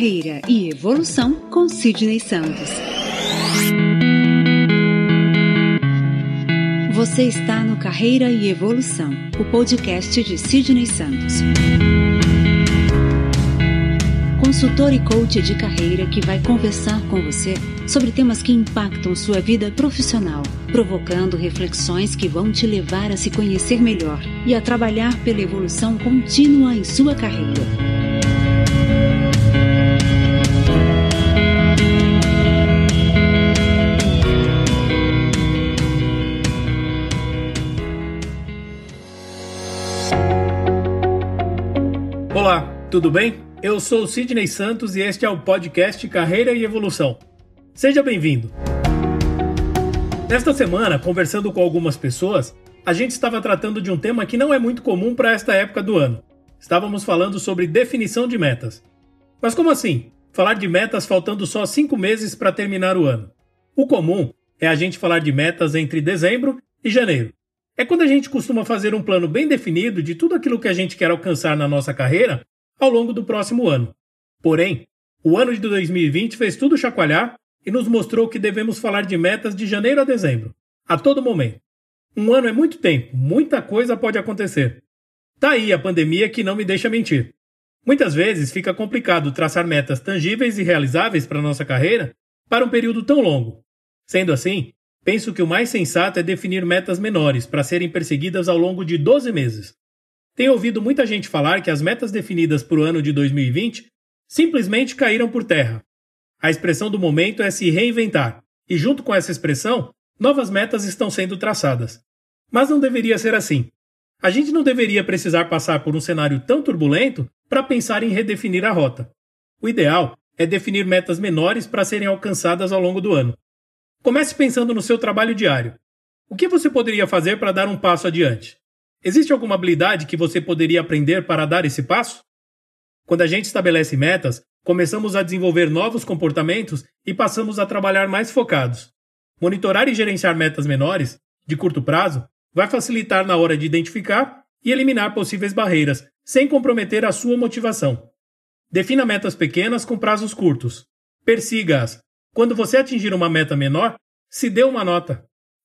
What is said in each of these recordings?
Carreira e evolução com Sidney Santos. Você está no Carreira e Evolução, o podcast de Sidney Santos. Consultor e coach de carreira que vai conversar com você sobre temas que impactam sua vida profissional, provocando reflexões que vão te levar a se conhecer melhor e a trabalhar pela evolução contínua em sua carreira. Olá, tudo bem? Eu sou Sidney Santos e este é o podcast Carreira e Evolução. Seja bem-vindo! Nesta semana, conversando com algumas pessoas, a gente estava tratando de um tema que não é muito comum para esta época do ano. Estávamos falando sobre definição de metas. Mas como assim? Falar de metas faltando só 5 meses para terminar o ano. O comum é a gente falar de metas entre dezembro e janeiro. É quando a gente costuma fazer um plano bem definido de tudo aquilo que a gente quer alcançar na nossa carreira ao longo do próximo ano. Porém, o ano de 2020 fez tudo chacoalhar e nos mostrou que devemos falar de metas de janeiro a dezembro, a todo momento. Um ano é muito tempo, muita coisa pode acontecer. Tá aí a pandemia que não me deixa mentir. Muitas vezes fica complicado traçar metas tangíveis e realizáveis para nossa carreira para um período tão longo. Sendo assim, penso que o mais sensato é definir metas menores para serem perseguidas ao longo de 12 meses. Tenho ouvido muita gente falar que as metas definidas para o ano de 2020 simplesmente caíram por terra. A expressão do momento é se reinventar, e junto com essa expressão, novas metas estão sendo traçadas. Mas não deveria ser assim. A gente não deveria precisar passar por um cenário tão turbulento para pensar em redefinir a rota. O ideal é definir metas menores para serem alcançadas ao longo do ano. Comece pensando no seu trabalho diário. O que você poderia fazer para dar um passo adiante? Existe alguma habilidade que você poderia aprender para dar esse passo? Quando a gente estabelece metas, começamos a desenvolver novos comportamentos e passamos a trabalhar mais focados. Monitorar e gerenciar metas menores, de curto prazo, vai facilitar na hora de identificar e eliminar possíveis barreiras, sem comprometer a sua motivação. Defina metas pequenas com prazos curtos. Persiga-as. Quando você atingir uma meta menor, se dê uma nota.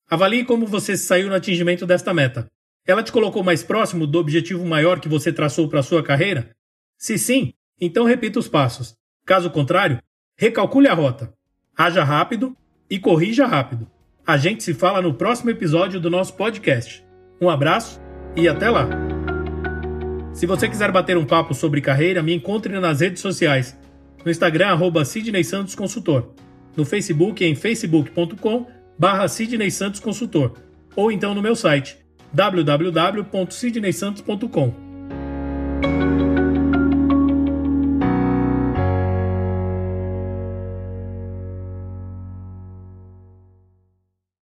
Avalie como você se saiu no atingimento desta meta. Ela te colocou mais próximo do objetivo maior que você traçou para a sua carreira? Se sim, então repita os passos. Caso contrário, recalcule a rota. Haja rápido e corrija rápido. A gente se fala no próximo episódio do nosso podcast. Um abraço e até lá! Se você quiser bater um papo sobre carreira, me encontre nas redes sociais. No Instagram, @SidneySantosConsultor. No Facebook em facebook.com/SidneySantosConsultor ou então no meu site www.sidneysantos.com.